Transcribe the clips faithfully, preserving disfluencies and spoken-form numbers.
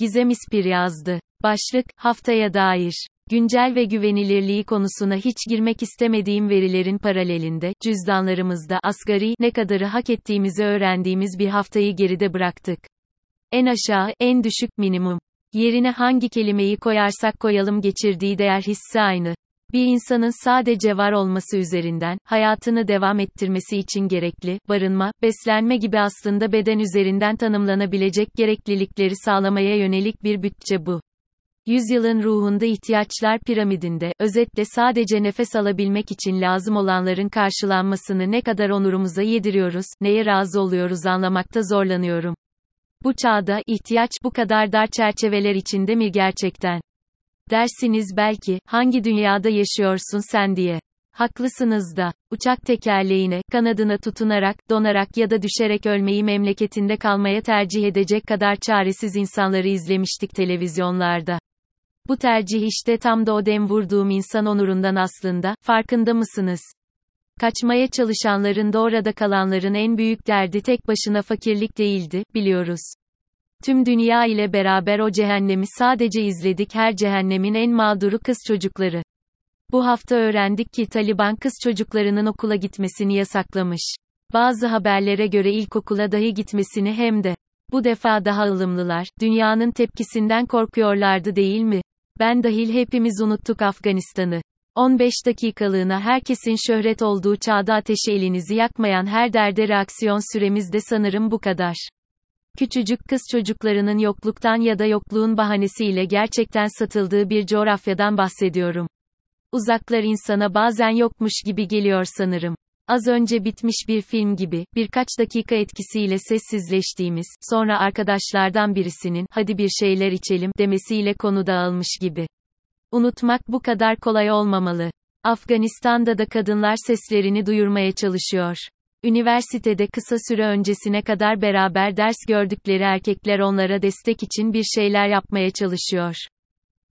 Gizem İspir yazdı. Başlık, Haftaya dair. Güncel ve güvenilirliği konusuna hiç girmek istemediğim verilerin paralelinde, cüzdanlarımızda asgari ne kadarı hak ettiğimizi öğrendiğimiz bir haftayı geride bıraktık. En aşağı, en düşük, minimum. Yerine hangi kelimeyi koyarsak koyalım geçirdiği değer hissi aynı. Bir insanın sadece var olması üzerinden, hayatını devam ettirmesi için gerekli, barınma, beslenme gibi aslında beden üzerinden tanımlanabilecek gereklilikleri sağlamaya yönelik bir bütçe bu. Yüzyılın ruhunda ihtiyaçlar piramidinde, özetle sadece nefes alabilmek için lazım olanların karşılanmasını ne kadar onurumuza yediriyoruz, neye razı oluyoruz anlamakta zorlanıyorum. Bu çağda, ihtiyaç bu kadar dar çerçeveler içinde mi gerçekten? Dersiniz belki, hangi dünyada yaşıyorsun sen diye. Haklısınız da, uçak tekerleğine, kanadına tutunarak, donarak ya da düşerek ölmeyi memleketinde kalmaya tercih edecek kadar çaresiz insanları izlemiştik televizyonlarda. Bu tercih işte tam da o dem vurduğum insan onurundan aslında, farkında mısınız? Kaçmaya çalışanların da orada kalanların en büyük derdi tek başına fakirlik değildi, biliyoruz. Tüm dünya ile beraber o cehennemi sadece izledik, her cehennemin en mağduru kız çocukları. Bu hafta öğrendik ki Taliban kız çocuklarının okula gitmesini yasaklamış. Bazı haberlere göre ilkokula dahi gitmesini hem de. Bu defa daha ılımlılar, dünyanın tepkisinden korkuyorlardı değil mi? Ben dahil hepimiz unuttuk Afganistan'ı. on beş dakikalığına herkesin şöhret olduğu çağda ateşi elinizi yakmayan her derde reaksiyon süremiz de sanırım bu kadar. Küçücük kız çocuklarının yokluktan ya da yokluğun bahanesiyle gerçekten satıldığı bir coğrafyadan bahsediyorum. Uzaklar insana bazen yokmuş gibi geliyor sanırım. Az önce bitmiş bir film gibi, birkaç dakika etkisiyle sessizleştiğimiz, sonra arkadaşlardan birisinin, hadi bir şeyler içelim, demesiyle konu dağılmış gibi. Unutmak bu kadar kolay olmamalı. Afganistan'da da kadınlar seslerini duyurmaya çalışıyor. Üniversitede kısa süre öncesine kadar beraber ders gördükleri erkekler onlara destek için bir şeyler yapmaya çalışıyor.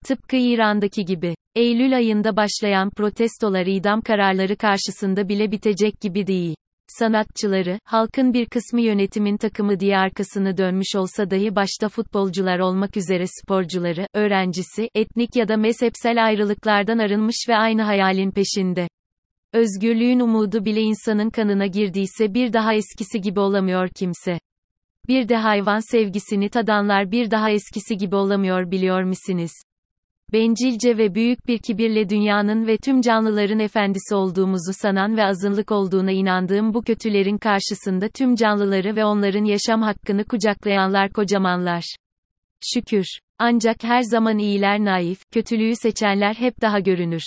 Tıpkı İran'daki gibi. Eylül ayında başlayan protestolar idam kararları karşısında bile bitecek gibi değil. Sanatçıları, halkın bir kısmı yönetimin takımı diye arkasını dönmüş olsa dahi başta futbolcular olmak üzere sporcuları, öğrencisi, etnik ya da mezhepsel ayrılıklardan arınmış ve aynı hayalin peşinde. Özgürlüğün umudu bile insanın kanına girdiyse bir daha eskisi gibi olamıyor kimse. Bir de hayvan sevgisini tadanlar bir daha eskisi gibi olamıyor biliyor musunuz? Bencilce ve büyük bir kibirle dünyanın ve tüm canlıların efendisi olduğumuzu sanan ve azınlık olduğuna inandığım bu kötülerin karşısında tüm canlıları ve onların yaşam hakkını kucaklayanlar kocamanlar. Şükür. Ancak her zaman iyiler naif, kötülüğü seçenler hep daha görünür.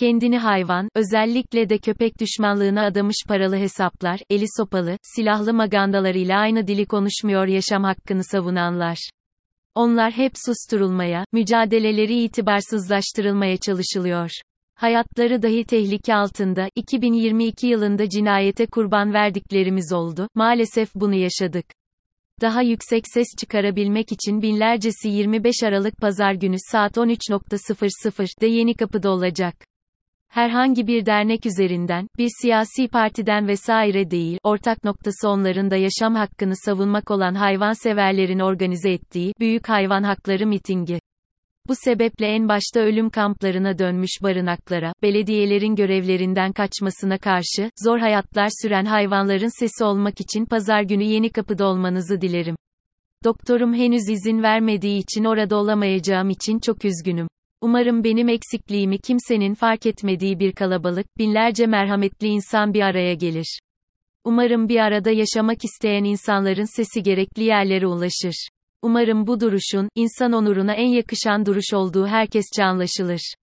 Kendini hayvan, özellikle de köpek düşmanlığına adamış paralı hesaplar, eli sopalı, silahlı magandalarıyla aynı dili konuşmuyor yaşam hakkını savunanlar. Onlar hep susturulmaya, mücadeleleri itibarsızlaştırılmaya çalışılıyor. Hayatları dahi tehlike altında, iki bin yirmi iki yılında cinayete kurban verdiklerimiz oldu, maalesef bunu yaşadık. Daha yüksek ses çıkarabilmek için binlercesi yirmi beş Aralık Pazar günü saat on üç sıfır sıfır'da Yenikapı'da olacak. Herhangi bir dernek üzerinden, bir siyasi partiden vesaire değil, ortak noktası onların da yaşam hakkını savunmak olan hayvanseverlerin organize ettiği, Büyük Hayvan Hakları Mitingi. Bu sebeple en başta ölüm kamplarına dönmüş barınaklara, belediyelerin görevlerinden kaçmasına karşı, zor hayatlar süren hayvanların sesi olmak için pazar günü Yenikapı'da olmanızı dilerim. Doktorum henüz izin vermediği için orada olamayacağım için çok üzgünüm. Umarım benim eksikliğimi kimsenin fark etmediği bir kalabalık, binlerce merhametli insan bir araya gelir. Umarım bir arada yaşamak isteyen insanların sesi gerekli yerlere ulaşır. Umarım bu duruşun, insan onuruna en yakışan duruş olduğu herkesçe anlaşılır.